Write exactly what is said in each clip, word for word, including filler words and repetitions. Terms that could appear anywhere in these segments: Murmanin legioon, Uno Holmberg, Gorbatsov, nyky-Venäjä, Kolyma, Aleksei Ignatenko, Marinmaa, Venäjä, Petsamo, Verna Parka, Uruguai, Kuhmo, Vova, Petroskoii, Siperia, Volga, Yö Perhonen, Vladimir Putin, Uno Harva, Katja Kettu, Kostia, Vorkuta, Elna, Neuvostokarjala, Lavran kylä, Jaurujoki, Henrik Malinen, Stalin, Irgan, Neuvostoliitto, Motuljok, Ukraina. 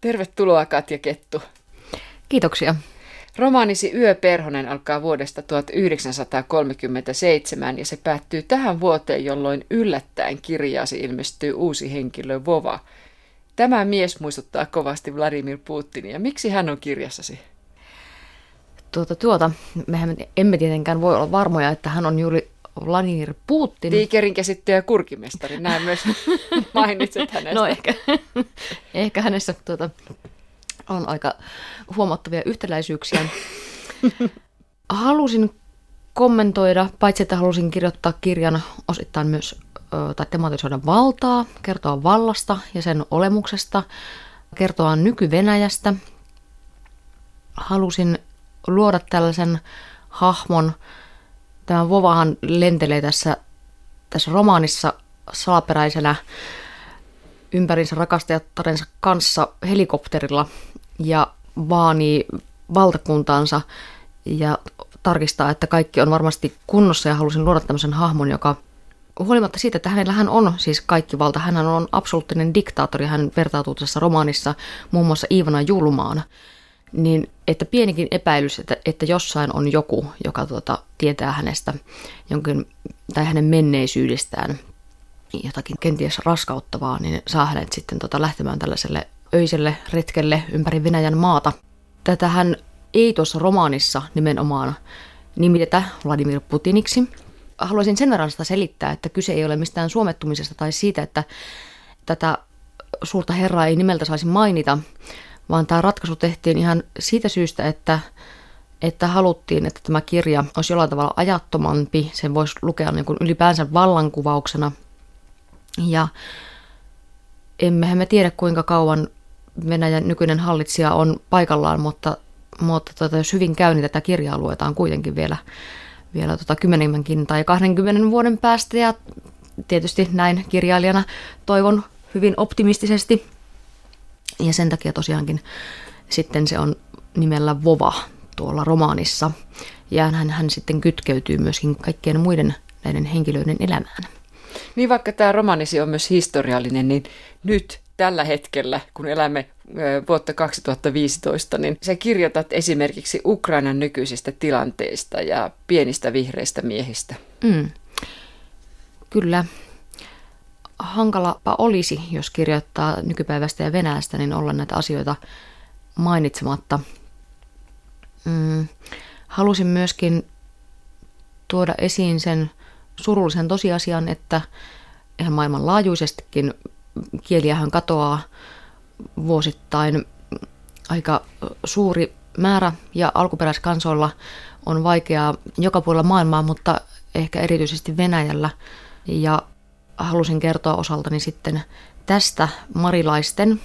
Tervetuloa Katja Kettu. Kiitoksia. Romaanisi Yö Perhonen alkaa vuodesta tuhatyhdeksänsataakolmekymmentäseitsemän ja se päättyy tähän vuoteen, jolloin yllättäen kirjaasi ilmestyy uusi henkilö Vova. Tämä mies muistuttaa kovasti Vladimir Putinia. Miksi hän on kirjassasi? Tuota, tuota, mehän emme tietenkään voi olla varmoja, että hän on juuri Laniir Putin. Tiikerin käsittäjä kurkimestari, näin myös mainitset hänestä. No ehkä, ehkä hänessä tuota, on aika huomattavia yhtäläisyyksiä. Halusin kommentoida, paitsi että halusin kirjoittaa kirjan osittain myös tai tematisoida valtaa, kertoa vallasta ja sen olemuksesta, kertoa nyky-Venäjästä. Halusin luoda tällaisen hahmon. Tämä Vovahan lentelee tässä, tässä romaanissa salaperäisenä ympärinsä rakastajattarensa kanssa helikopterilla ja vaanii valtakuntaansa ja tarkistaa, että kaikki on varmasti kunnossa, ja halusin luoda tämmöisen hahmon, joka huolimatta siitä, että hänellä hän on siis kaikki valta, hän on absoluuttinen diktaattori, hän vertautuu tässä romaanissa muun muassa Iivana Julmaan, niin että pienikin epäilys, että, että jossain on joku, joka tuota, tietää hänestä jonkin, tai hänen menneisyydestään jotakin kenties raskauttavaa, niin saa hänet sitten tuota, lähtemään tällaiselle öiselle retkelle ympäri Venäjän maata. Tätähän ei tuossa romaanissa nimenomaan nimitetä Vladimir Putiniksi. Haluaisin sen verran sitä selittää, että kyse ei ole mistään suomettumisesta tai siitä, että tätä suurta herraa ei nimeltä saisi mainita, vaan tämä ratkaisu tehtiin ihan siitä syystä, että, että haluttiin, että tämä kirja olisi jollain tavalla ajattomampi, sen voisi lukea niin kuin ylipäänsä vallankuvauksena. Ja emmehän me tiedä, kuinka kauan Venäjän nykyinen hallitsija on paikallaan, mutta, mutta tuota, jos hyvin käy, niin tätä kirjaa luetaan kuitenkin vielä, vielä tuota kymmenenkin tai kahdenkymmenen vuoden päästä, ja tietysti näin kirjailijana toivon hyvin optimistisesti. Ja sen takia tosiaankin sitten se on nimellä Vova tuolla romaanissa. Ja hän, hän sitten kytkeytyy myöskin kaikkien muiden näiden henkilöiden elämään. Niin vaikka tämä romaanisi on myös historiallinen, niin nyt tällä hetkellä, kun elämme vuotta kaksituhattaviisitoista, niin sä kirjoitat esimerkiksi Ukrainan nykyisistä tilanteista ja pienistä vihreistä miehistä. Mm. Kyllä. Hankalapa olisi, jos kirjoittaa nykypäivästä ja Venäjästä, niin olla näitä asioita mainitsematta. Mm. Halusin myöskin tuoda esiin sen surullisen tosiasian, että ihan maailmanlaajuisestikin kieliähän katoaa vuosittain aika suuri määrä, ja alkuperäiskansoilla on vaikeaa joka puolella maailmaa, mutta ehkä erityisesti Venäjällä. Ja halusin kertoa osaltani sitten tästä marilaisten,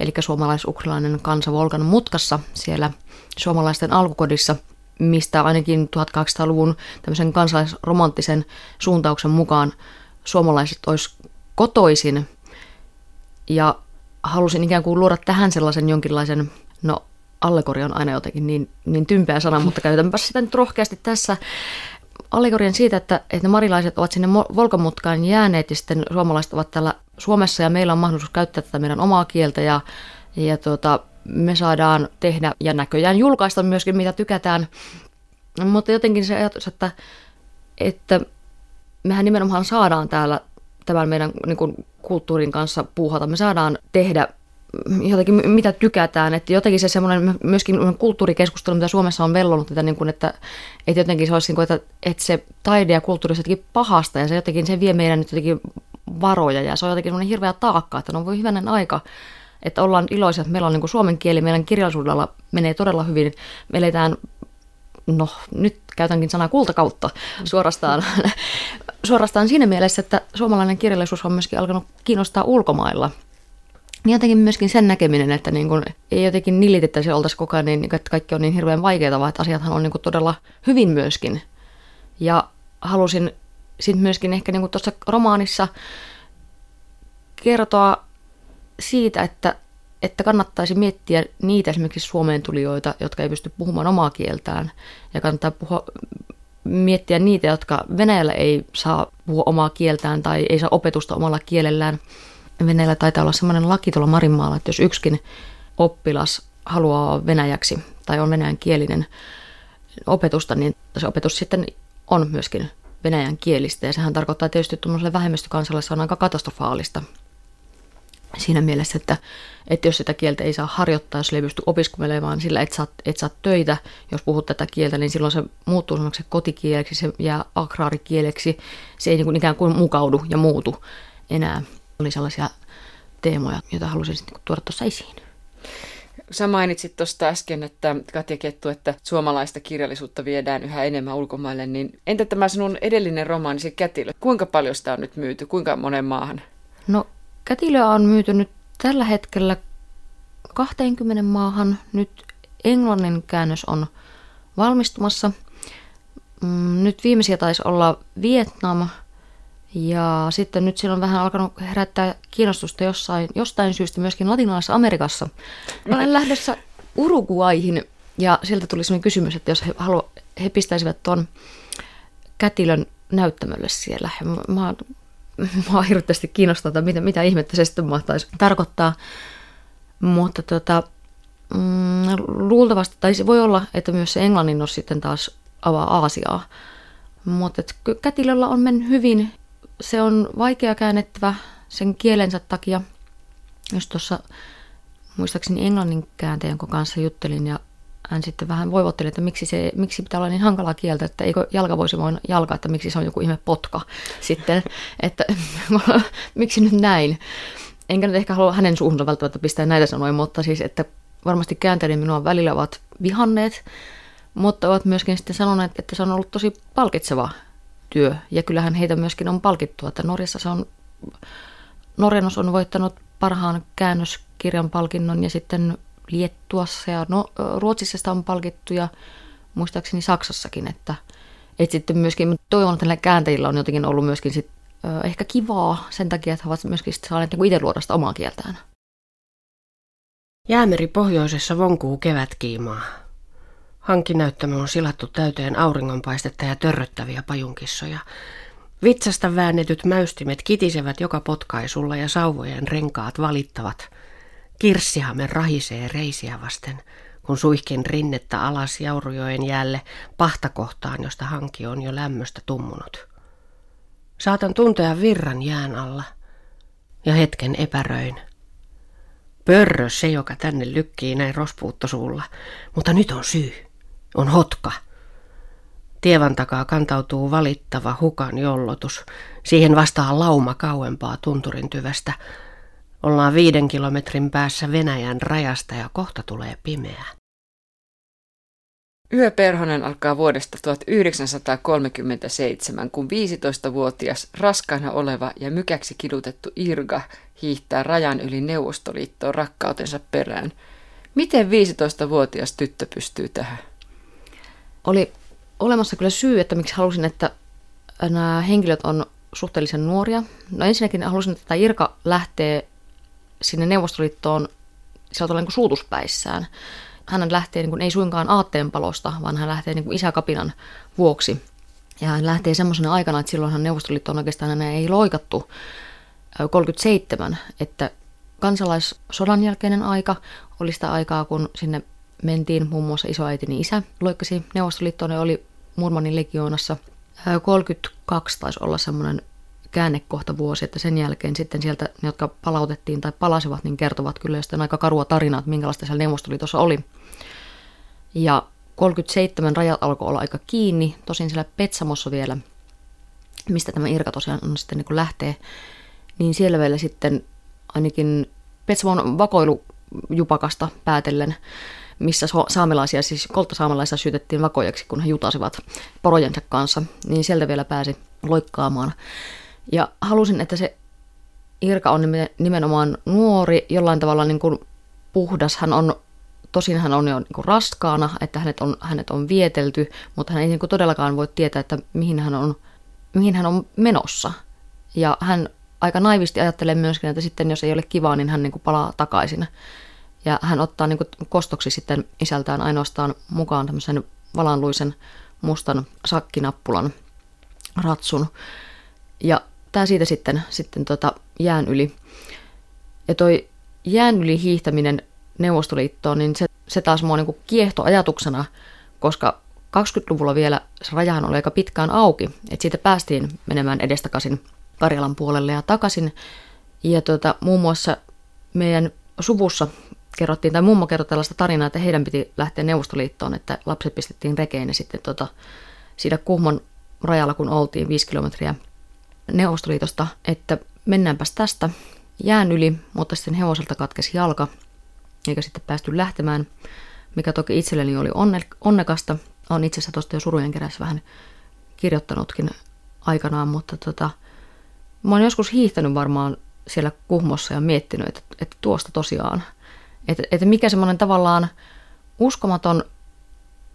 eli suomalais-ukrainainen kansa Volgan mutkassa siellä suomalaisten alkukodissa, mistä ainakin tuhatkahdeksansataaluvun tämmöisen kansalaisromanttisen suuntauksen mukaan suomalaiset olisi kotoisin. Ja halusin ikään kuin luoda tähän sellaisen jonkinlaisen, no allegoria on aina jotenkin niin, niin tympeä sana, mutta käytänpä sitä nyt rohkeasti tässä. Allegorian siitä, että, että marilaiset ovat sinne Volgamutkaan jääneet ja sitten suomalaiset ovat täällä Suomessa ja meillä on mahdollisuus käyttää tätä meidän omaa kieltä ja, ja tuota, me saadaan tehdä ja näköjään julkaista myöskin, mitä tykätään. Mutta jotenkin se ajatus, että, että mehän nimenomaan saadaan täällä tämän meidän niin kuin, kulttuurin kanssa puuhata, me saadaan tehdä jotenkin mitä tykätään, että jotenkin se semmoinen myöskin kulttuurikeskustelu, mitä Suomessa on vellonut, että, niin kuin, että, että jotenkin se olisi, niin kuin, että, että se taide ja kulttuuri on jotenkin pahasta ja se jotenkin se vie meidän nyt jotenkin varoja ja se on jotenkin semmoinen hirveä taakka, että no voi hyvänen aika, että ollaan iloisia, että meillä on niin kuin suomen kieli, meidän kirjallisuudella menee todella hyvin, me eletään, no nyt käytänkin sanaa kultakautta suorastaan, suorastaan siinä mielessä, että suomalainen kirjallisuus on myöskin alkanut kiinnostaa ulkomailla. Jotenkin myöskin sen näkeminen, että niin kun ei jotenkin nilitettäisi oltaisi koko ajan, niin että kaikki on niin hirveän vaikeaa, vaan että asiathan on niin kun todella hyvin myöskin. Ja halusin sitten myöskin ehkä niin kun tuossa romaanissa kertoa siitä, että, että kannattaisi miettiä niitä esimerkiksi Suomeen tulijoita, jotka ei pysty puhumaan omaa kieltään. Ja kannattaa puhua, miettiä niitä, jotka Venäjällä ei saa puhua omaa kieltään tai ei saa opetusta omalla kielellään. Venäjällä taitaa olla sellainen laki tuolla Marinmaalla, että jos yksikin oppilas haluaa venäjäksi tai on venäjänkielinen opetusta, niin se opetus sitten on myöskin venäjänkielistä. Ja sehän tarkoittaa tietysti tuollaiselle vähemmistökansalle, se on aika katastrofaalista siinä mielessä, että, että jos sitä kieltä ei saa harjoittaa, jos ei pysty opiskelemaan, sillä et saa, et saa töitä, jos puhut tätä kieltä, niin silloin se muuttuu semmoiseksi kotikieleksi, se jää agraarikieleksi, se ei niin kuin ikään kuin mukaudu ja muutu enää. Oli sellaisia teemoja, joita halusin sitten tuoda tuossa esiin. Sä mainitsit tuosta äsken, että Katja Kettu, että suomalaista kirjallisuutta viedään yhä enemmän ulkomaille, niin entä tämä sinun edellinen romaanisi Kätilö? Kuinka paljon sitä on nyt myyty? Kuinka monen maahan? No Kätilöä on myyty nyt tällä hetkellä kaksikymmentä maahan. Nyt englannin käännös on valmistumassa. Nyt viimeisiä taisi olla Vietnam. Ja sitten nyt siellä on vähän alkanut herättää kiinnostusta jossain, jostain syystä myöskin latinalaisessa Amerikassa. Mä olen lähdössä Uruguaihin ja sieltä tuli sellainen kysymys, että jos he, halu, he pistäisivät tuon Kätilön näyttämölle siellä. Mä oon hirveästi kiinnostaa, mitä, mitä ihmettä se sitten mahtaisi tarkoittaa. Mutta tota, mm, luultavasti, tai se voi olla, että myös se englanninnos sitten taas avaa Aasiaa. Mutta Kätilöllä on mennyt hyvin. Se on vaikea käännettävä sen kielensä takia. Jos tuossa muistaakseni englannin kääntäjän kanssa juttelin ja hän sitten vähän voivotteli, että miksi, se, miksi pitää olla niin hankalaa kieltä, että eikö jalka voisi voin jalka, että miksi se on joku ihme potka sitten, että miksi nyt näin. Enkä nyt ehkä halua hänen suuhunsa välttämättä pistää näitä sanoja, mutta siis, että varmasti kääntäjät minua välillä ovat vihanneet, mutta ovat myöskin sitten sanoneet, että se on ollut tosi palkitseva työ. Ja kyllähän heitä myöskin on palkittu, että Norjassa se on, Norjanos on voittanut parhaan käännöskirjan palkinnon ja sitten Liettuassa ja no, Ruotsissa sitä on palkittu ja muistaakseni Saksassakin, että, että sitten myöskin toivon, että näillä kääntäjillä on jotenkin ollut myöskin sit, ehkä kivaa sen takia, että he ovat myöskin saaneet niin kuin itse luoda sitä omaa kieltään. Jäämeri pohjoisessa vonkuu kevätkiimaa. Hankinäyttämö on silattu täyteen auringonpaistetta ja törröttäviä pajunkissoja. Vitsasta väännetyt mäystimet kitisevät joka potkaisulla ja sauvojen renkaat valittavat. Kirssihamen rahisee reisiä vasten, kun suihkin rinnettä alas Jaurujoen jäälle pahtakohtaan, josta hanki on jo lämmöstä tummunut. Saatan tuntea virran jään alla ja hetken epäröin. Pörrö se, joka tänne lykkii näin rospuuttosuulla, mutta nyt on syy. On hotka. Tievan takaa kantautuu valittava hukan jollotus. Siihen vastaa lauma kauempaa tunturin tyvestä. Ollaan viiden kilometrin päässä Venäjän rajasta ja kohta tulee pimeää. Yö Perhonen alkaa vuodesta tuhatyhdeksänsataakolmekymmentäseitsemän, kun viisitoistavuotias, raskaana oleva ja mykäksi kidutettu Irga hiihtää rajan yli Neuvostoliittoon rakkautensa perään. Miten viisitoistavuotias tyttö pystyy tähän? Oli olemassa kyllä syy, että miksi halusin, että nämä henkilöt on suhteellisen nuoria. No ensinnäkin halusin, että tämä Irka lähtee sinne Neuvostoliittoon sieltä niin kuin suutuspäissään. Hän lähtee niin kuin, ei suinkaan aatteenpalosta, vaan hän lähtee niin kuin isäkapinan vuoksi. Ja hän lähtee semmoisena aikana, että silloinhan Neuvostoliittoon oikeastaan enää ei loikattu kolmekymmentäseitsemän, että kansalaissodan jälkeinen aika oli sitä aikaa, kun sinne mentiin, muun muassa isoäitini isä loikkasi Neuvostoliittoon ja oli Murmanin legioonassa. kolmekymmentäkaksi taisi olla semmoinen käännekohta vuosi, että sen jälkeen sitten sieltä ne, jotka palautettiin tai palasivat, niin kertovat kyllä jostain aika karua tarinaa, että minkälaista siellä Neuvostoliitossa oli. Ja kolmekymmentäseitsemän rajat alkoi olla aika kiinni, tosin siellä Petsamossa vielä, mistä tämä Irka tosiaan on sitten niin kun lähtee, niin siellä vielä sitten ainakin Petsamon vakoilujupakasta päätellen, missä saamelaisia, siis kolttasaamelaisia syytettiin vakojaksi, kun he jutasivat porojensa kanssa, niin sieltä vielä pääsi loikkaamaan. Ja halusin, että se Irka on nimenomaan nuori, jollain tavalla niin kuin puhdas. Hän on, tosin hän on jo niin kuin raskaana, että hänet on, hänet on vietelty, mutta hän ei niin kuin todellakaan voi tietää, että mihin hän on, mihin hän on menossa. Ja hän aika naivisti ajattelee myöskin, että sitten jos ei ole kivaa, niin hän niin kuin palaa takaisin. Ja hän ottaa niin kuin kostoksi sitten isältään ainoastaan mukaan tämmöisen valanluisen mustan sakkinappulan ratsun. Ja tämä siitä sitten, sitten tota jään yli. Ja toi jään yli hiihtäminen Neuvostoliittoon, niin se, se taas mua niin kuin kiehtoi ajatuksena, koska kaksikymmentäluvulla vielä se rajahan oli aika pitkään auki, että siitä päästiin menemään edestakaisin Karjalan puolelle ja takaisin. Ja tuota, muun muassa meidän suvussa kerrottiin, tai mummo kertoi tällaista tarinaa, että heidän piti lähteä Neuvostoliittoon, että lapset pistettiin rekeen ja sitten tuota, siinä Kuhmon rajalla, kun oltiin viisi kilometriä Neuvostoliitosta, että mennäänpäs tästä jään yli, mutta sitten hevoselta katkesi jalka, eikä sitten päästy lähtemään, mikä toki itselleni oli onne- onnekasta. Olen itse asiassa tuosta jo surujen kerässä vähän kirjoittanutkin aikanaan, mutta tota, mä oon joskus hiihtänyt varmaan siellä Kuhmossa ja miettinyt, että, että tuosta tosiaan, että, että mikä semmoinen tavallaan uskomaton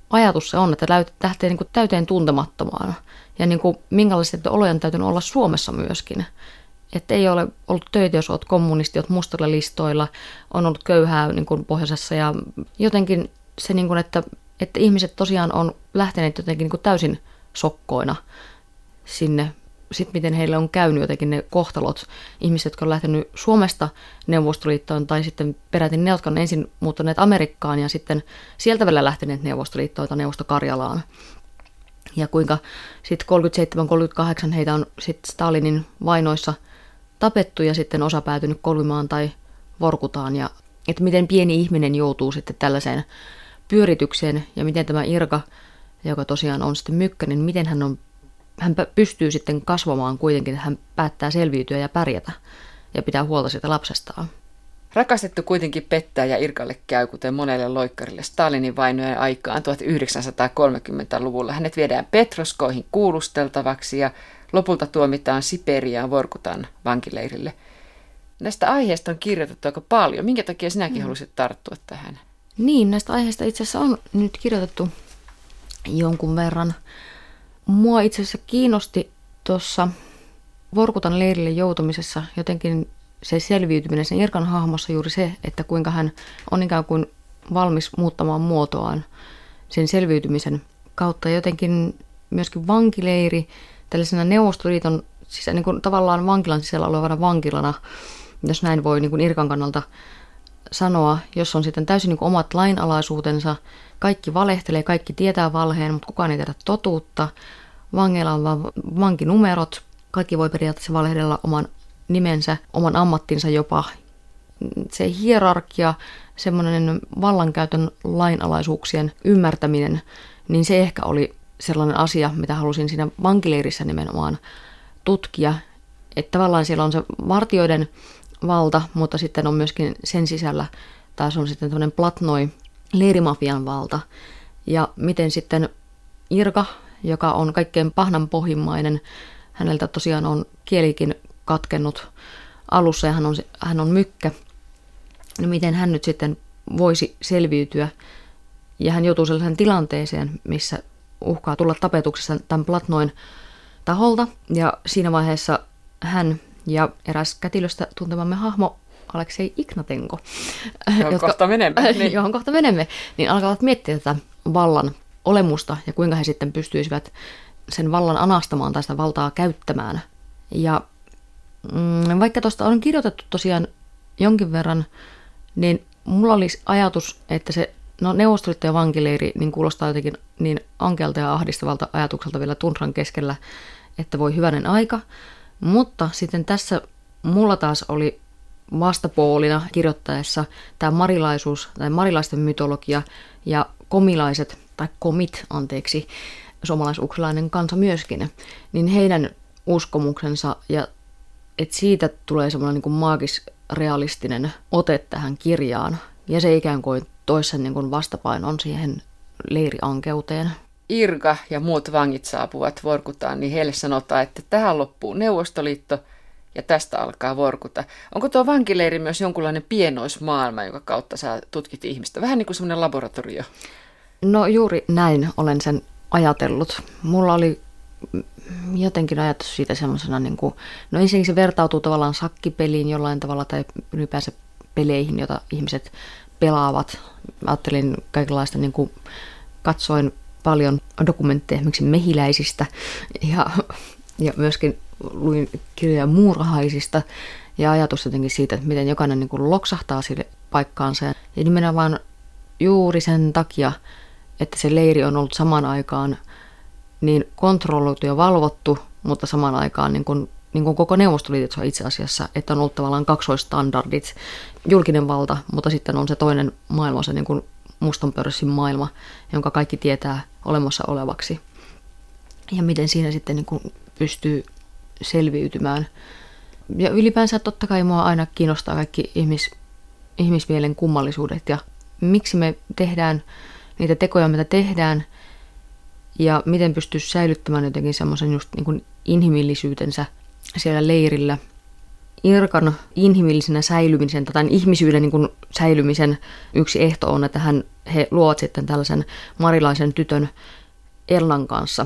ajatus se on, että lähtee niin kuin täyteen tuntemattomaan ja niin kuin minkälaiset oloja on täytynyt olla Suomessa myöskin. Että ei ole ollut töitä, jos olet kommunisti, olet mustalla listoilla, on ollut köyhää niin kuin pohjoisessa ja jotenkin se, niin kuin, että, että ihmiset tosiaan on lähteneet jotenkin niin kuin täysin sokkoina sinne. Sitten miten heille on käynyt jotenkin ne kohtalot, ihmiset, jotka on lähtenyt Suomesta Neuvostoliittoon tai sitten peräti ne, jotka on ensin muuttaneet Amerikkaan ja sitten sieltä vielä lähteneet Neuvostoliittoon tai Neuvostokarjalaan. Ja kuinka sitten kolmekymmentäseitsemän kolmekymmentäkahdeksan heitä on sitten Stalinin vainoissa tapettu ja sitten osa päätynyt Kolymaan tai Vorkutaan. Ja että miten pieni ihminen joutuu sitten tällaiseen pyöritykseen ja miten tämä Irga, joka tosiaan on sitten Mykkänen, miten hän on hän pystyy sitten kasvamaan kuitenkin, hän päättää selviytyä ja pärjätä ja pitää huolta siitä lapsestaan. Rakastettu kuitenkin pettää ja Irkalle käy, kuten monelle loikkarille Stalinin vainojen aikaan tuhatyhdeksänsataakolmekymmentäluvulla. Hänet viedään Petroskoihin kuulusteltavaksi ja lopulta tuomitaan Siperiaan Vorkutan vankileirille. Näistä aiheista on kirjoitettu aika paljon. Minkä takia sinäkin hmm. halusit tarttua tähän? Niin, näistä aiheista itse asiassa on nyt kirjoitettu jonkun verran. Mua itse asiassa kiinnosti tuossa Vorkutan leirille joutumisessa jotenkin se selviytyminen sen Irkan hahmossa juuri se, että kuinka hän on ikään kuin valmis muuttamaan muotoaan sen selviytymisen kautta. Jotenkin myöskin vankileiri tällaisena Neuvostoliiton sisä, niin kuin tavallaan vankilan sisällä olevana vankilana, jos näin voi niin kuin Irkan kannalta sanoa, jos on sitten täysin niin kuin omat lainalaisuutensa, kaikki valehtelee, kaikki tietää valheen, mutta kukaan ei tiedä totuutta. Vangeilla on vaan vankinumerot. Kaikki voi periaatteessa valehdella oman nimensä, oman ammattinsa jopa. Se hierarkia, semmoinen vallankäytön lainalaisuuksien ymmärtäminen, niin se ehkä oli sellainen asia, mitä halusin siinä vankileirissä nimenomaan tutkia. Että tavallaan siellä on se vartijoiden valta, mutta sitten on myöskin sen sisällä, taas on sitten tämmöinen platnoi, leirimafian valta. Ja miten sitten Irka, joka on kaikkein pahnan pohjimmainen, häneltä tosiaan on kielikin katkennut alussa ja hän on, hän on mykkä, niin miten hän nyt sitten voisi selviytyä. Ja hän joutuu sellaiseen tilanteeseen, missä uhkaa tulla tapetuksessa tämän platnoin taholta. Ja siinä vaiheessa hän ja eräs kätilöstä tuntemamme hahmo, Aleksei Ignatenko, johon, jotka, kohta menemme, niin. johon kohta menemme, niin alkavat miettiä tätä vallan olemusta ja kuinka he sitten pystyisivät sen vallan anastamaan tai sitä valtaa käyttämään. Ja mm, vaikka tuosta on kirjoitettu tosiaan jonkin verran, niin mulla oli ajatus, että se no, Neuvostoliitto ja vankileiri niin kuulostaa jotenkin niin ankealta ja ahdistavalta ajatukselta vielä tundran keskellä, että voi hyvänen aika. Mutta sitten tässä mulla taas oli vastapuolina kirjoittaessa tämä marilaisuus tai marilaisten mytologia ja komilaiset tai komit, anteeksi, suomalais-ukrainainen kansa myöskin, niin heidän uskomuksensa ja että siitä tulee semmoinen niin kuin maagis-realistinen ote tähän kirjaan ja se ikään kuin toisen niin kuin vastapainon siihen leiriankeuteen. Irga ja muut vangit saapuvat Vorkutaan, niin heille sanotaan, että tähän loppuu Neuvostoliitto ja tästä alkaa Vorkuta. Onko tuo vankileiri myös jonkunlainen pienoismaailma, jonka kautta sä tutkit ihmistä? Vähän niin kuin semmoinen laboratorio. No juuri näin olen sen ajatellut. Mulla oli jotenkin ajatus siitä semmoisena, niin kuin, no ensinnäkin se vertautuu tavallaan sakkipeliin jollain tavalla tai ylipäänsä peleihin, joita ihmiset pelaavat. Mä ajattelin kaikenlaista, niin kuin katsoin paljon dokumentteja esimerkiksi mehiläisistä ja, ja myöskin luin kirjoja muurahaisista ja ajatus jotenkin siitä, että miten jokainen niin kuin loksahtaa sille paikkaansa. Ja nimenomaan juuri sen takia, että se leiri on ollut samaan aikaan niin kontrolloitu ja valvottu, mutta samaan aikaan niin kuin, niin kuin koko Neuvostoliitossa itse asiassa, että on ollut tavallaan kaksoistandardit, julkinen valta, mutta sitten on se toinen maailma, se niin kuin mustan pörssin maailma, jonka kaikki tietää olemassa olevaksi. Ja miten siinä sitten niin kuin pystyy selviytymään. Ja ylipäänsä totta kai mua aina kiinnostaa kaikki ihmis, ihmismielen kummallisuudet ja miksi me tehdään niitä tekoja, mitä tehdään, ja miten pystyy säilyttämään jotenkin semmoisen just niin kuin inhimillisyytensä siellä leirillä. Irkan inhimillisenä säilymisen tai ihmisyyden niin kuin säilymisen yksi ehto on, että hän, he luovat sitten tällaisen marilaisen tytön Elnan kanssa.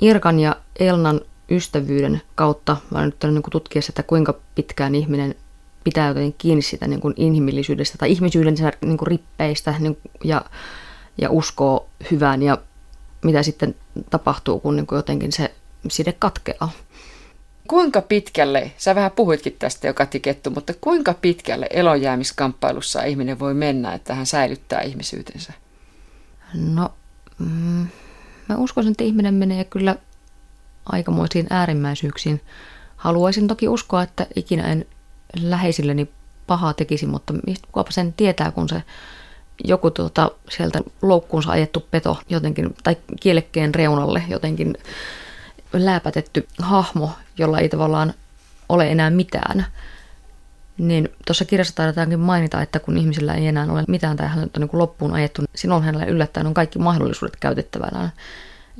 Irkan ja Elnan ystävyyden kautta, mä olen nyt niin kuin tutkia sitä, kuinka pitkään ihminen pitää jotenkin kiinni sitä niin kuin inhimillisyydestä tai ihmisyyden niin kuin rippeistä niin, ja, ja uskoo hyvään ja mitä sitten tapahtuu, kun niin kuin jotenkin se side katkeaa. Kuinka pitkälle, sä vähän puhuitkin tästä jo Katja Kettu, mutta kuinka pitkälle elonjäämiskamppailussa ihminen voi mennä, että hän säilyttää ihmisyytensä? No, mm, mä uskoisin, että ihminen menee kyllä aikamoisiin äärimmäisyyksiin. Haluaisin toki uskoa, että ikinä en läheisilleni pahaa tekisi, mutta kukapa sen tietää, kun se joku tuota, sieltä loukkuunsa ajettu peto jotenkin, tai kielekkeen reunalle jotenkin lääpätetty hahmo, jolla ei tavallaan ole enää mitään. Niin tuossa kirjassa taidetaankin mainita, että kun ihmisellä ei enää ole mitään tai hän on niin kuin loppuun ajettu, niin silloin hänellä yllättäen on kaikki mahdollisuudet käytettävänä.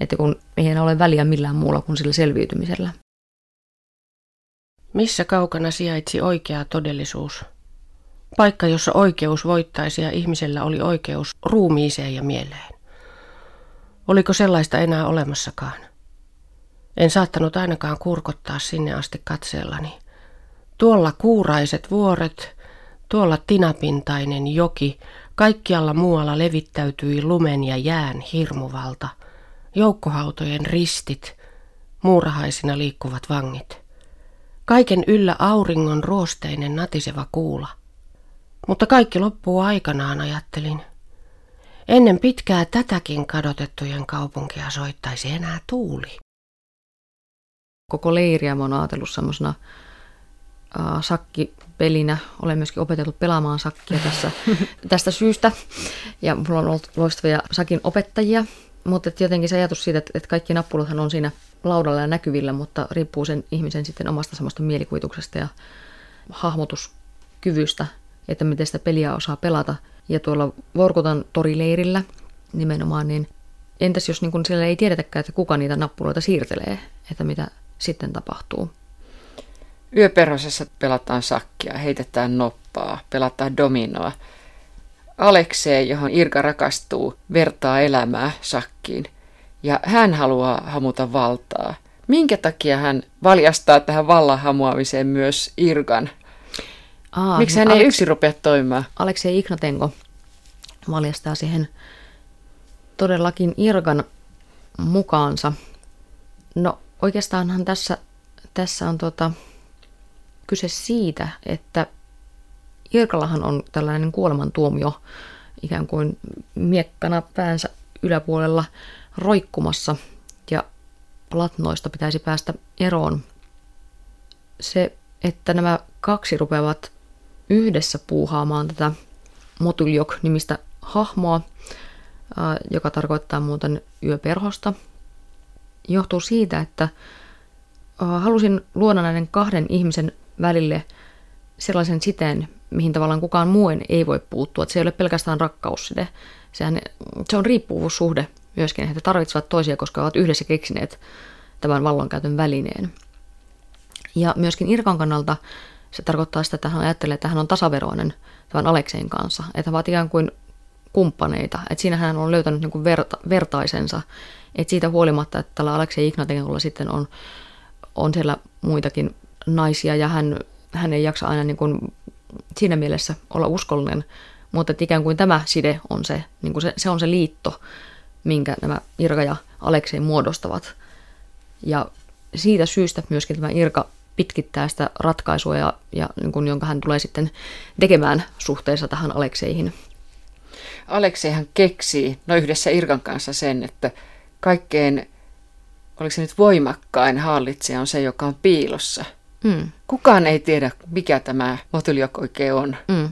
Että kun ei enää ole väliä millään muulla kuin sillä selviytymisellä. Missä kaukana sijaitsi oikea todellisuus? Paikka, jossa oikeus voittaisi ja ihmisellä oli oikeus ruumiiseen ja mieleen. Oliko sellaista enää olemassakaan? En saattanut ainakaan kurkottaa sinne asti katseellani. Tuolla kuuraiset vuoret, tuolla tinapintainen joki, kaikkialla muualla levittäytyi lumen ja jään hirmuvalta. Joukkohautojen ristit, muurahaisina liikkuvat vangit. Kaiken yllä auringon ruosteinen natiseva kuula. Mutta kaikki loppuu aikanaan, ajattelin. Ennen pitkää tätäkin kadotettujen kaupunkia soittaisi enää tuuli. Koko leiriä mä oon ajatellut semmoisena äh, sakkipelinä. Olen myöskin opetellut pelaamaan sakkia tässä, tästä syystä. Ja mulla on ollut loistavia sakin opettajia. Mutta jotenkin se ajatus siitä, että kaikki nappulathan on siinä laudalla ja näkyvillä, mutta riippuu sen ihmisen sitten omasta semmoista mielikuvituksesta ja hahmotuskyvystä, että miten sitä peliä osaa pelata. Ja tuolla Vorkutan torileirillä nimenomaan, niin entäs jos niin kun siellä ei tiedetäkään, että kuka niitä nappuloita siirtelee, että mitä sitten tapahtuu? Yö Perhosessa pelataan sakkia, heitetään noppaa, pelataan dominoa. Aleksei, johon Irga rakastuu, vertaa elämää sakkiin ja hän haluaa hamuta valtaa. Minkä takia hän valjastaa tähän vallan hamuamiseen myös Irgan? Aa, Miksi hän Aleks- ei yksin rupea toimimaan? Aleksei Ignatenko valjastaa siihen todellakin Irgan mukaansa. No oikeastaanhan tässä, tässä on tuota, kyse siitä, että Irkallahan on tällainen kuolemantuomio ikään kuin miekkana päänsä yläpuolella roikkumassa ja platnoista pitäisi päästä eroon. Se, että nämä kaksi rupeavat yhdessä puuhaamaan tätä Motuljok-nimistä hahmoa, joka tarkoittaa muuten yöperhosta, johtuu siitä, että halusin luoda näiden kahden ihmisen välille sellaisen siteen, mihin tavallaan kukaan muun ei voi puuttua. Että se ei ole pelkästään rakkausside. Sehän, se on riippuvuussuhde myöskin. He tarvitsevat toisia, koska ovat yhdessä keksineet tämän vallankäytön välineen. Ja myöskin Irkan kannalta se tarkoittaa sitä, että hän ajattelee, että hän on tasaveroinen tämän Aleksein kanssa. Että he ovat ikään kuin kumppaneita. Että siinä hän on löytänyt niin kuin verta, vertaisensa. Että siitä huolimatta, että tällä Aleksei Ignatenkolla sitten on, on siellä muitakin naisia ja hän, hän ei jaksa aina niin kuin siinä mielessä olla uskollinen, mutta että ikään kuin tämä side on se, niin kuin se, se on se liitto, minkä nämä Irka ja Aleksei muodostavat. Ja siitä syystä myöskin tämä Irka pitkittää sitä ratkaisua, ja, ja niin kuin, jonka hän tulee sitten tekemään suhteessa tähän Alekseihin. Alekseihan keksii, no yhdessä Irkan kanssa sen, että kaikkein, oliko se nyt voimakkain hallitsija on se, joka on piilossa. Mm. Kukaan ei tiedä, mikä tämä Motuljok oikein on. Mm.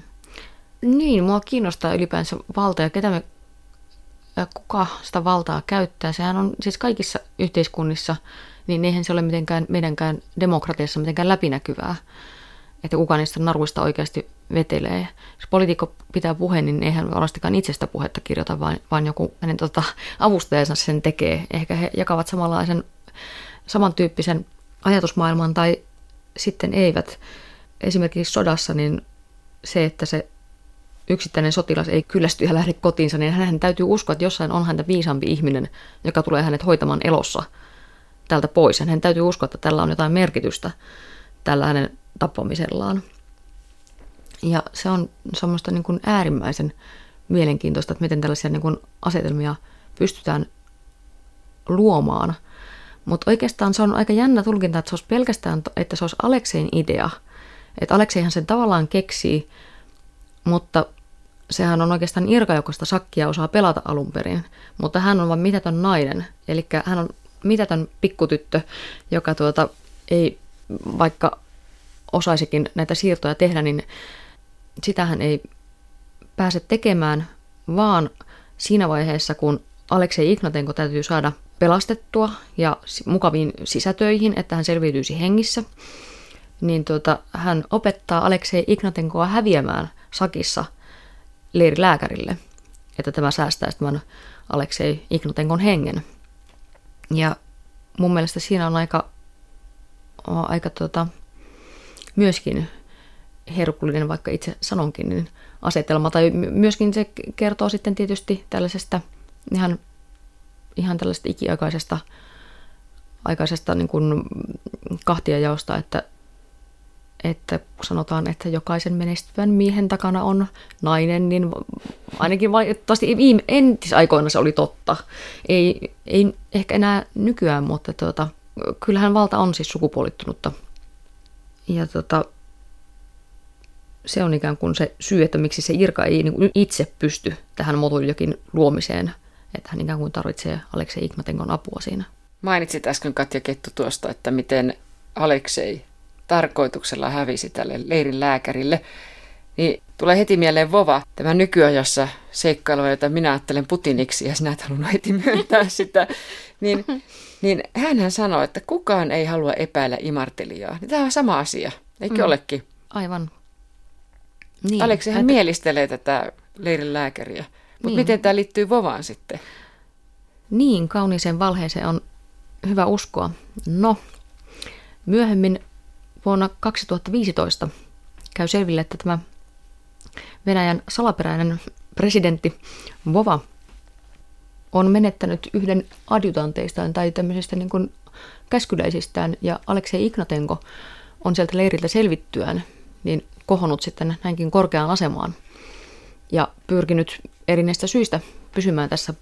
Niin, mua kiinnostaa ylipäänsä valta ja ketä me, kuka sitä valtaa käyttää. Sehän on siis kaikissa yhteiskunnissa, niin eihän se ole mitenkään meidänkään demokratiassa mitenkään läpinäkyvää, että kuka niistä naruista oikeasti vetelee. Jos poliitikko pitää puheen, niin eihän varmastikaan itsestä puhetta kirjoita, vaan, vaan joku hänen tota, avustajansa sen tekee. Ehkä he jakavat samanlaisen, samantyyppisen ajatusmaailman tai sitten eivät. Esimerkiksi sodassa niin se, että se yksittäinen sotilas ei kyllästy ja lähde kotiinsa, niin hänen täytyy uskoa, että jossain on häntä viisaampi ihminen, joka tulee hänet hoitamaan elossa tältä pois. Hänen täytyy uskoa, että tällä on jotain merkitystä, tällä hänen tappamisellaan. Ja se on semmoista niin kuin äärimmäisen mielenkiintoista, että miten tällaisia niin kuin asetelmia pystytään luomaan. Mutta oikeastaan se on aika jännä tulkinta, että se olisi pelkästään, että se olisi Aleksein idea. Että Alekseihan sen tavallaan keksii, mutta sehän on oikeastaan Irka, joka sitä sakkia osaa pelata alun perin. Mutta hän on vain mitätön nainen, eli hän on mitätön pikkutyttö, joka tuota, ei vaikka osaisikin näitä siirtoja tehdä, niin sitähän ei pääse tekemään, vaan siinä vaiheessa, kun Aleksei Ignatenko täytyy saada pelastettua ja mukaviin sisätöihin, että hän selviytyisi hengissä, niin tuota, hän opettaa Aleksei Ignatenkoa häviämään sakissa leirilääkärille, että tämä säästäisi tämän Aleksei Ignatenkon hengen. Ja mun mielestä siinä on aika, aika tuota, myöskin herkullinen, vaikka itse sanonkin, niin asetelma. Tai myöskin se kertoo sitten tietysti tällaisesta ihan, ihan tällaisesta ikiaikaisesta aikaisesta niin kuin kahtiajaosta, että, että sanotaan, että jokaisen menestyvän miehen takana on nainen, niin ainakin valitettavasti entisaikoina se oli totta. Ei, ei ehkä enää nykyään, mutta tuota, kyllähän valta on siis sukupuolittunutta. Ja tota, se on ikään kuin se syy, että miksi se Irka ei niin kuin itse pysty tähän Motuljokin luomiseen, että hän ikään kuin tarvitsee Aleksei Ignatenkon apua siinä. Mainitsit äsken Katja Kettu tuosta, että miten Aleksei tarkoituksella hävisi tälle leirin lääkärille. Niin tulee heti mieleen Vova, tämä nykyajassa seikkailu, jota minä ajattelen Putiniksi, ja sinä et halunnut heti myöntää sitä, niin, niin hänhän sanoi, että kukaan ei halua epäillä imartelijaa. Tämä on sama asia, eikö mm. olekin? Aivan. Niin, Aleksihan että... mielistelee tätä leirin lääkäriä, mutta niin. Miten tämä liittyy Vovaan sitten? Niin, kauniiseen valheeseen on hyvä uskoa. No, myöhemmin vuonna kaksituhattaviisitoista käy selville, että tämä Venäjän salaperäinen presidentti Vova on menettänyt yhden adjutanteistaan tai tämmöisistä niin kuin käskyläisistään, ja Aleksei Ignatenko on sieltä leiriltä selvittyään niin kohonnut sitten näinkin korkeaan asemaan ja pyrkinyt erinäistä syistä pysymään tässä,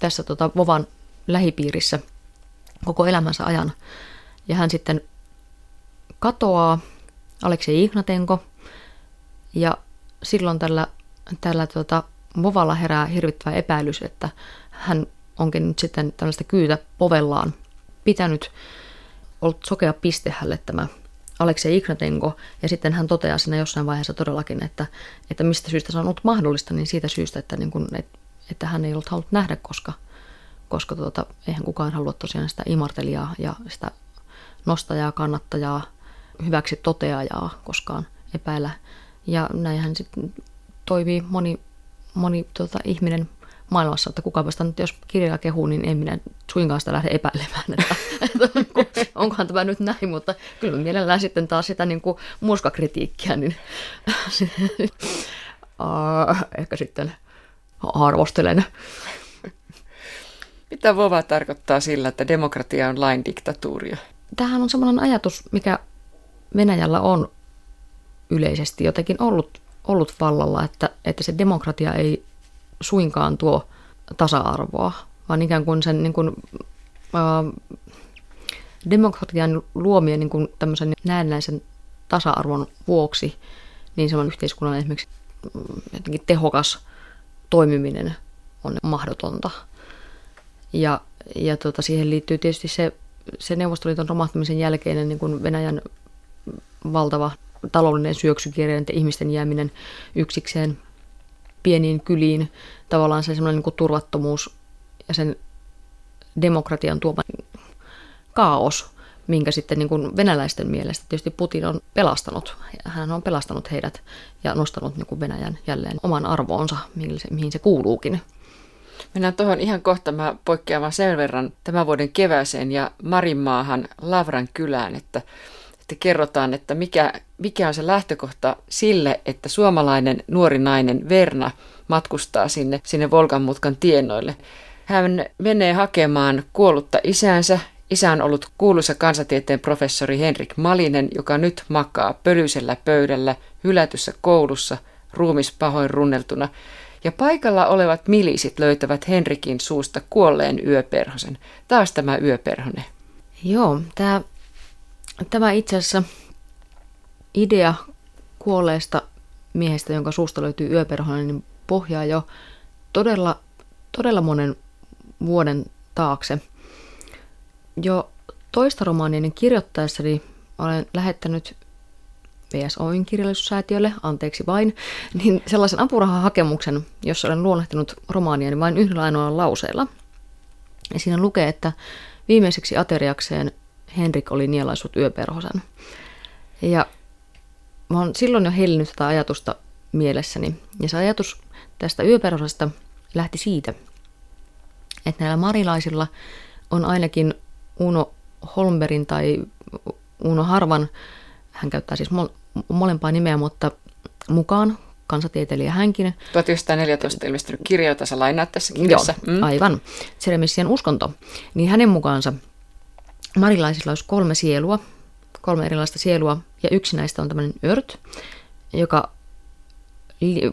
tässä tota Vovan lähipiirissä koko elämänsä ajan. Ja hän sitten katoaa, Aleksei Ignatenko, ja silloin tällä, tällä tuota, Vovalla herää hirvittävä epäilys, että hän onkin nyt sitten tällaista kyytä povellaan pitänyt, ollut sokea piste hälle tämä Aleksei Ignatenko, ja sitten hän toteaa siinä jossain vaiheessa todellakin, että, että mistä syystä se on ollut mahdollista, niin siitä syystä, että, niin kun, et, että hän ei ollut halunnut nähdä, koska, koska tuota, eihän kukaan halua tosiaan sitä imartelijaa ja sitä nostajaa, kannattajaa, hyväksi toteajaa koskaan epäillä. Ja näinhän sitten toimii moni, moni tota, ihminen maailmassa, että kukaanpa sitä nyt, jos kirjaa kehuu, niin en minä suinkaan sitä lähde epäilemään, että, että onkohan tämä nyt näin, mutta kyllä mielellään sitten taas sitä niin kuin murskakritiikkiä, niin ehkä sitten arvostelen. Mitä Vova tarkoittaa sillä, että demokratia on lain diktatuuria? Tämähän on sellainen ajatus, mikä Venäjällä on yleisesti jotenkin ollut, ollut vallalla, että, että se demokratia ei suinkaan tuo tasa-arvoa, vaan ikään kuin sen niin kuin, äh, demokratian luomien niin kuin tämmöisen näennäisen tasa-arvon vuoksi niin saman yhteiskunnan esimerkiksi jotenkin tehokas toimiminen on mahdotonta. Ja, ja tota, siihen liittyy tietysti se, se Neuvostoliiton romahtamisen jälkeinen niin kuin Venäjän valtava taloudellinen syöksykierre ja ihmisten jääminen yksikseen pieniin kyliin, tavallaan se semmoinen niin kuin turvattomuus ja sen demokratian tuoma kaos, minkä sitten niin kuin venäläisten mielestä tietysti Putin on pelastanut. Hän on pelastanut heidät ja nostanut niin kuin Venäjän jälleen oman arvoonsa, mihin se kuuluukin. Mennään tuohon ihan kohta. Mä poikkean vaan sen verran tämän vuoden kevääseen ja Marinmaahan Lavran kylään, että, että kerrotaan, että mikä, mikä on se lähtökohta sille, että suomalainen nuori nainen Verna matkustaa sinne, sinne Volgan mutkan tienoille. Hän menee hakemaan kuollutta isäänsä. Isä on ollut kuuluisa kansatieteen professori Henrik Malinen, joka nyt makaa pölyisellä pöydällä, hylätyssä koulussa, ruumis pahoin runneltuna. Ja paikalla olevat miliisit löytävät Henrikin suusta kuolleen Yö Perhosen. Taas tämä Yö Perhonen. Joo, tämä, tämä itse asiassa idea kuolleesta miehestä, jonka suusta löytyy Yö Perhonen, niin pohjaa jo todella, todella monen vuoden taakse. Jo toista romaaniani kirjoittaessani olen lähettänyt V S O:n kirjallisuussäätiölle, anteeksi vain, niin sellaisen apurahahakemuksen, jossa olen luonnehtinut romaaniani vain yhdellä ainoalla lauseella. Ja siinä lukee, että viimeiseksi ateriakseen Henrik oli nielaissut Yö Perhosen. Ja mä oon silloin jo hellinnyt tätä ajatusta mielessäni. Ja se ajatus tästä Yö Perhosesta lähti siitä, että näillä marilaisilla on ainakin Uno Holmbergin tai Uno Harvan, hän käyttää siis molempaa nimeä, mutta mukaan, kansatieteilijä hänkin. tuhatyhdeksänsataaneljätoista ilmestynyt kirja, jota sä lainaat tässä kirjassa. Joo, mm. aivan. Tseremissien uskonto. Niin hänen mukaansa marilaisilla olisi kolme sielua, kolme erilaista sielua, ja yksi näistä on tämmöinen ört, joka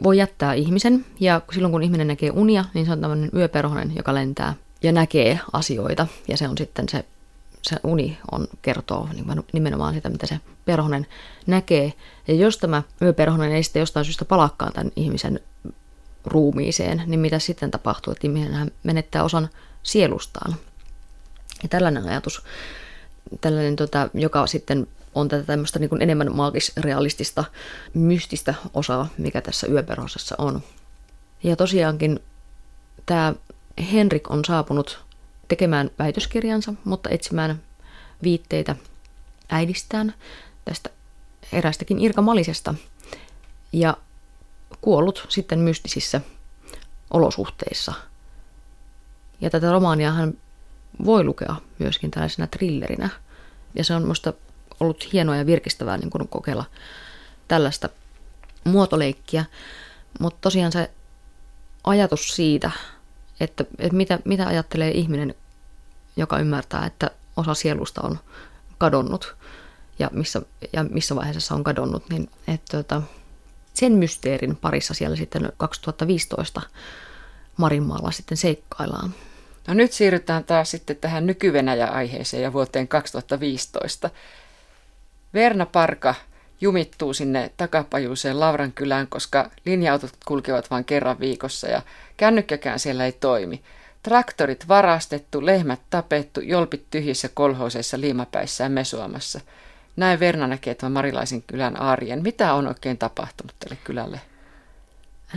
voi jättää ihmisen, ja silloin kun ihminen näkee unia, niin se on tämmöinen Yö Perhonen, joka lentää ja näkee asioita, ja se on sitten se, se uni on, kertoo nimenomaan sitä, mitä se perhonen näkee. Ja jos tämä Yö Perhonen ei sitten jostain syystä palaakaan tämän ihmisen ruumiiseen, niin mitä sitten tapahtuu, että ihminen menettää osan sielustaan. Ja tällainen ajatus, tällainen, tota, joka sitten on tätä tämmöistä niin kuin enemmän maagisrealistista, mystistä osaa, mikä tässä Yö Perhosessa on. Ja tosiaankin tämä Henrik on saapunut tekemään väitöskirjansa, mutta etsimään viitteitä äidistään, tästä erästäkin Irga Malisesta, ja kuollut sitten mystisissä olosuhteissa. Ja tätä romaaniahan voi lukea myöskin tällaisena thrillerinä, ja se on minusta ollut hienoa ja virkistävää niin kun kokeilla tällaista muotoleikkiä, mutta tosiaan se ajatus siitä, Että, että mitä, mitä ajattelee ihminen, joka ymmärtää, että osa sielusta on kadonnut ja missä, ja missä vaiheessa se on kadonnut, niin että sen mysteerin parissa siellä sitten kaksituhattaviisitoista Marinmaalla sitten seikkaillaan. No nyt siirrytään taas sitten tähän nyky-Venäjä-aiheeseen ja vuoteen kaksituhattaviisitoista. Verna Parka jumittuu sinne takapajuiseen Lavran kylään, koska linja-autot kulkevat vain kerran viikossa ja kännykkäkään siellä ei toimi. Traktorit varastettu, lehmät tapettu, jolpit tyhjissä kolhooseissa liimapäissään mesuamassa. Näin Verna näkee tämän marilaisen kylän arjen. Mitä on oikein tapahtunut tälle kylälle?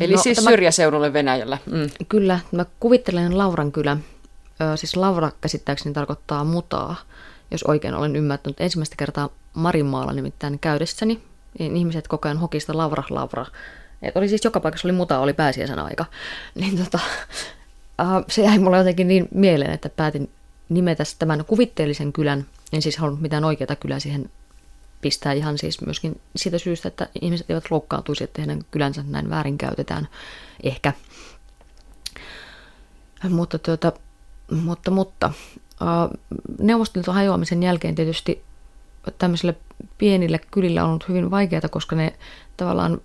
Eli no, siis tämä syrjäseudulle Venäjällä. Mm. Kyllä, mä kuvittelen Lavran kylä. Ö, siis Lavra käsittääkseni tarkoittaa mutaa, jos oikein olen ymmärtänyt. Ensimmäistä kertaa Marinmaalla nimittäin käydessäni, niin ihmiset koko ajan hokista Lavra, Lavra. Et oli siis joka paikassa oli mutaa, oli pääsiäisen aika. Niin tota, äh, se jäi mulle jotenkin niin mieleen, että päätin nimetä tämän kuvitteellisen kylän. En siis halunnut mitään oikeaa kylää siihen pistää ihan siis myöskin siitä syystä, että ihmiset eivät loukkaantuisi, että heidän kylänsä näin väärinkäytetään ehkä. Mutta, tuota, mutta, mutta äh, Neuvostoliiton hajoamisen jälkeen tietysti tämmöisillä pienillä kylillä on ollut hyvin vaikeata, koska ne tavallaan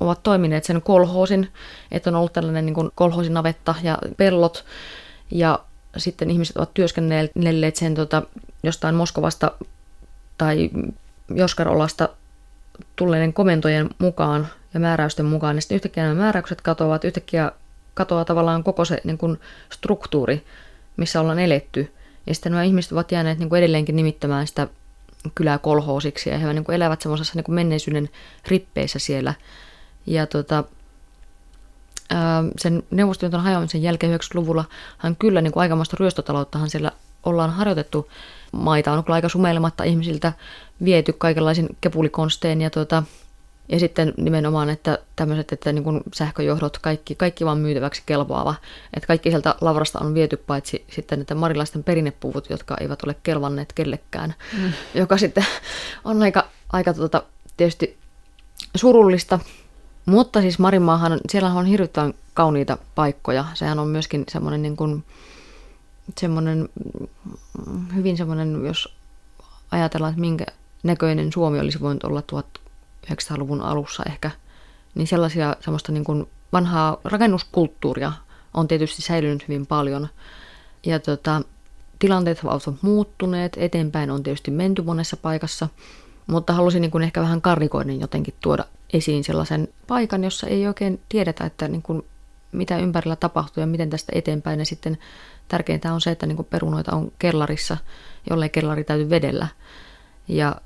ovat toimineet sen kolhoosin, että on ollut tällainen niin kuin kolhoosinavetta ja pellot, ja sitten ihmiset ovat työskennelleet sen tota, jostain Moskovasta tai Joskarolasta tulleiden komentojen mukaan ja määräysten mukaan, niin sitten yhtäkkiä nämä määräykset katoavat, yhtäkkiä katoaa tavallaan koko se niin kuin struktuuri, missä ollaan eletty. Ja sitten nämä ihmiset ovat jääneet niin kuin edelleenkin nimittämään sitä kylää kolhoosiksi, ja he niin kuin elävät semmoisessa niin kuin menneisyyden rippeissä siellä. Ja tota, sen Neuvostoliiton hajoamisen jälkeen yhdeksänkymmentäluvulla hän kyllä niin kuin aikamoista ryöstötalouttahan siellä ollaan harjoitettu. Maita on kyllä aika sumeilematta ihmisiltä viety kaikenlaisin kepulikonstein ja, tuota, ja sitten nimenomaan, että tämmöiset, että niin kuin sähköjohdot, kaikki, kaikki vaan myytäväksi kelpaava. Että kaikki sieltä Lavrasta on viety paitsi sitten että marilaisten perinnepuvut, jotka eivät ole kelvanneet kellekään, mm. joka sitten on aika, aika tuota, tietysti surullista. Mutta siis Marinmaahan, siellä on hirvittävän kauniita paikkoja. Sehän on myöskin semmoinen niin kuin semmoinen, hyvin semmoinen, jos ajatellaan, että minkä näköinen Suomi olisi voinut olla tuhatyhdeksänsataaluvun alussa ehkä, niin sellaisia semmoista niin kuin vanhaa rakennuskulttuuria on tietysti säilynyt hyvin paljon. Ja tota, tilanteet ovat muuttuneet, eteenpäin on tietysti menty monessa paikassa, mutta halusin niin kuin ehkä vähän karrikoiden jotenkin tuoda esiin sellaisen paikan, jossa ei oikein tiedetä, että niin kuin mitä ympärillä tapahtuu ja miten tästä eteenpäin. Ja sitten tärkeintä on se, että niin kuin perunoita on kellarissa, jollei kellari täytyy vedellä. Ja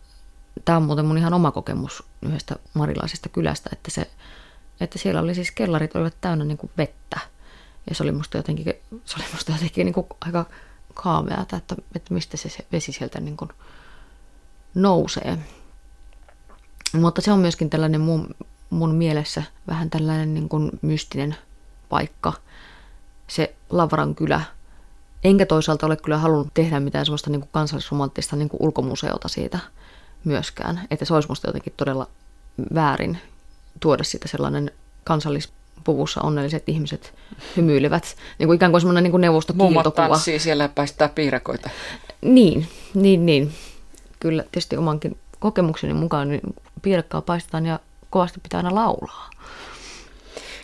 tämä on muuten mun ihan oma kokemus yhdestä marilaisesta kylästä, että, se, että siellä oli siis kellarit olivat täynnä niin kuin vettä. Ja se oli musta jotenkin, se oli musta jotenkin niin kuin aika kaameata, että, että mistä se, se vesi sieltä niin kuin nousee. Mutta se on myöskin tällainen mun, mun mielessä vähän tällainen niin kuin mystinen paikka, se Lavran kylä. Enkä toisaalta ole kyllä halunnut tehdä mitään semmoista niin kuin kansallisromanttista niin kuin ulkomuseota siitä myöskään. Että se olisi musta jotenkin todella väärin tuoda sitä sellainen kansallispuvussa onnelliset ihmiset hymyilevät. Niin kuin ikään kuin semmoinen niin kuin neuvostokiiltokuva. Mummot tanssii siellä ja päästää piirakoita. Niin, niin, niin. Kyllä tietysti omankin kokemukseni mukaan niin piirakkaa paistetaan ja kovasti pitää aina laulaa.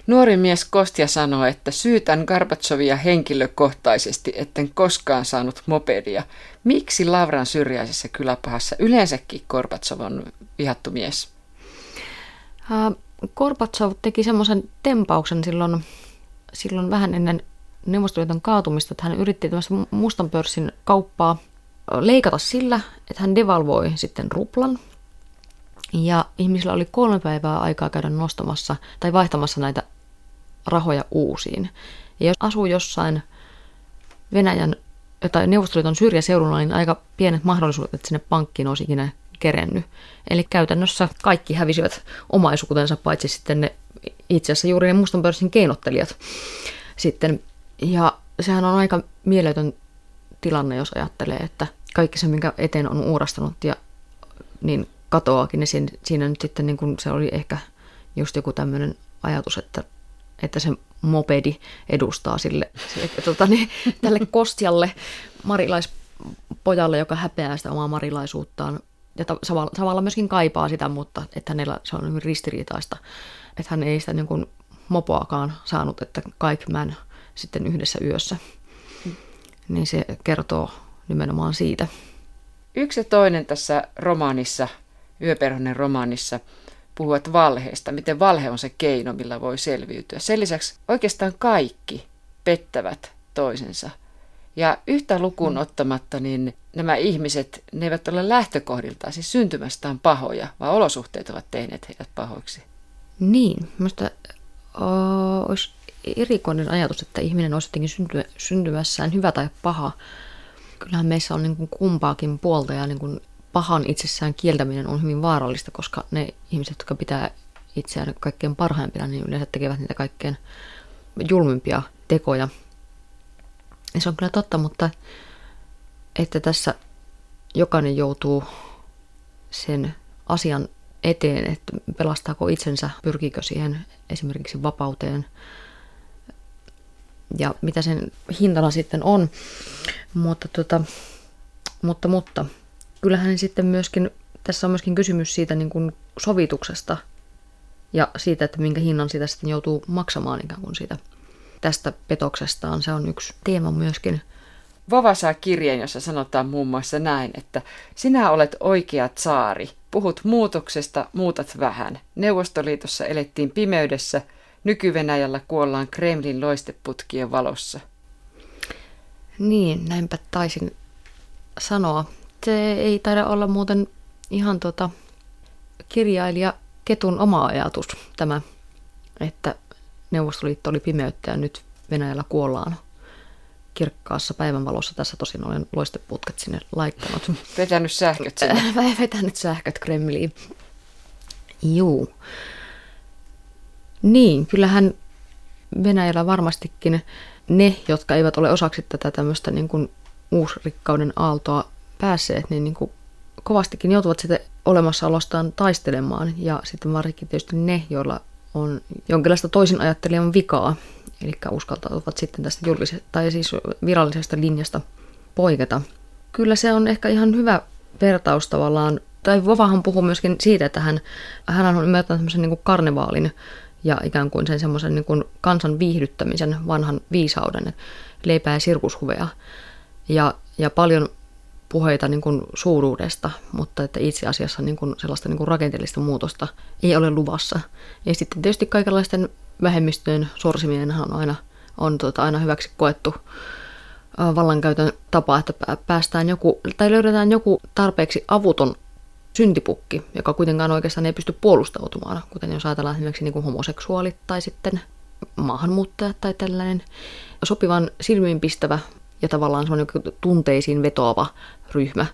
Nuori mies Kostia sanoo, että syytän Gorbatsovia henkilökohtaisesti, etten koskaan saanut mopedia. Miksi Lavran syrjäisessä kyläpahassa yleensäkin Gorbatsov on vihattu mies? Uh, Gorbatsov teki semmoisen tempauksen silloin, silloin vähän ennen Neuvostoliiton kaatumista, että hän yritti tämmöistä mustan pörssin kauppaa leikata sillä, että hän devalvoi sitten ruplan. Ja ihmisillä oli kolme päivää aikaa käydä nostamassa tai vaihtamassa näitä rahoja uusiin. Ja jos asuu jossain Venäjän tai Neuvostoliiton syrjäseudulla, niin aika pienet mahdollisuudet, että sinne pankkiin olisi ikinä kerennyt. Eli käytännössä kaikki hävisivät omaisuutensa, paitsi sitten ne, itse asiassa juuri ne mustan pörssin keinottelijat. Sitten, ja sehän on aika mieletön tilanne, jos ajattelee, että kaikki se, minkä eteen on uurastanut, ja, niin katoaakin. Ja siinä, siinä nyt sitten niin kun se oli ehkä just joku tämmöinen ajatus, että, että se mopedi edustaa sille, sille tuota, niin, tälle Kostialle, marilaispojalle, joka häpeää sitä omaa marilaisuuttaan. Ja ta- samalla, samalla myöskin kaipaa sitä, mutta että hänellä se on ristiriitaista. Että hän ei sitä niin kun mopoakaan saanut, että kaikki män sitten yhdessä yössä. Niin se kertoo nimenomaan siitä. Yksi ja toinen tässä romaanissa, Yö Perhonen romaanissa, puhuvat valheesta, miten valhe on se keino, millä voi selviytyä. Sen lisäksi oikeastaan kaikki pettävät toisensa. Ja yhtä lukuun ottamatta, niin nämä ihmiset, ne eivät ole lähtökohdiltaan, siis syntymästään pahoja, vaan olosuhteet ovat tehneet heidät pahoiksi. Niin, minusta olisi erikoinen ajatus, että ihminen olisi jotenkin syntymässään hyvä tai paha. Kyllähän meissä on niin kuin kumpaakin puolta ja niin kuin pahan itsessään kieltäminen on hyvin vaarallista, koska ne ihmiset, jotka pitää itseään kaikkein parhaimpina, niin yleensä tekevät niitä kaikkein julmimpia tekoja. Ja se on kyllä totta, mutta että tässä jokainen joutuu sen asian eteen, että pelastaako itsensä, pyrkiikö siihen esimerkiksi vapauteen ja mitä sen hintana sitten on. Mutta, tota, mutta, mutta kyllähän sitten myöskin, tässä on myöskin kysymys siitä niin kuin sovituksesta ja siitä, että minkä hinnan sitä sitten joutuu maksamaan ikään kuin siitä tästä petoksestaan. Se on yksi teema myöskin. Vova saa kirjeen, jossa sanotaan muun muassa näin, että sinä olet oikea tsaari, puhut muutoksesta, muutat vähän. Neuvostoliitossa elettiin pimeydessä, nyky-Venäjällä kuollaan Kremlin loisteputkien valossa. Niin, näinpä taisin sanoa. Se ei taida olla muuten ihan tuota kirjailija Ketun oma ajatus tämä, että Neuvostoliitto oli pimeyttä ja nyt Venäjällä kuollaan kirkkaassa päivänvalossa. Tässä tosin olen loisteputket sinne laittanut. Vetänyt sähköt sinne. Vetänyt sähköt Kremliin. Juu. Niin, kyllähän Venäjällä varmastikin ne, jotka eivät ole osaksi tätä tämmöistä niin kuin uusrikkauden aaltoa päässeet, niin, niin kuin kovastikin joutuvat sitä olemassaolostaan taistelemaan. Ja sitten varsinkin tietysti ne, joilla on jonkinlaista toisin ajattelijan vikaa, eli uskaltautuvat sitten tästä julkisesta tai siis virallisesta linjasta poiketa. Kyllä se on ehkä ihan hyvä vertaus tavallaan, tai Vovahan puhuu myöskin siitä, että hän, hän on ymmärtänyt semmoisen niin kuin karnevaalin ja ikään kuin sen semmoisen niin kuin kansan viihdyttämisen vanhan viisauden, leipää ja sirkushuveja ja, ja paljon puheita niin kuin suuruudesta, mutta että itse asiassa niin kuin sellaista niin kuin rakenteellista muutosta ei ole luvassa. Ja sitten tietysti kaikenlaisten vähemmistöjen sorsiminenhan on aina, on tuota, aina hyväksi koettu vallankäytön tapa, että päästään joku, tai löydetään joku tarpeeksi avuton syntipukki, joka kuitenkaan oikeastaan ei pysty puolustautumaan, kuten jos ajatellaan esimerkiksi niin kuin homoseksuaalit tai sitten maahanmuuttajat tai tällainen sopivan silmiinpistävä ja tavallaan se on joku tunteisiin vetoava ryhmä,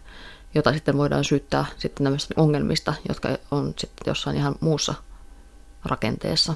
jota sitten voidaan syyttää sitten tämmöisistä ongelmista, jotka on sitten jossain ihan muussa rakenteessa.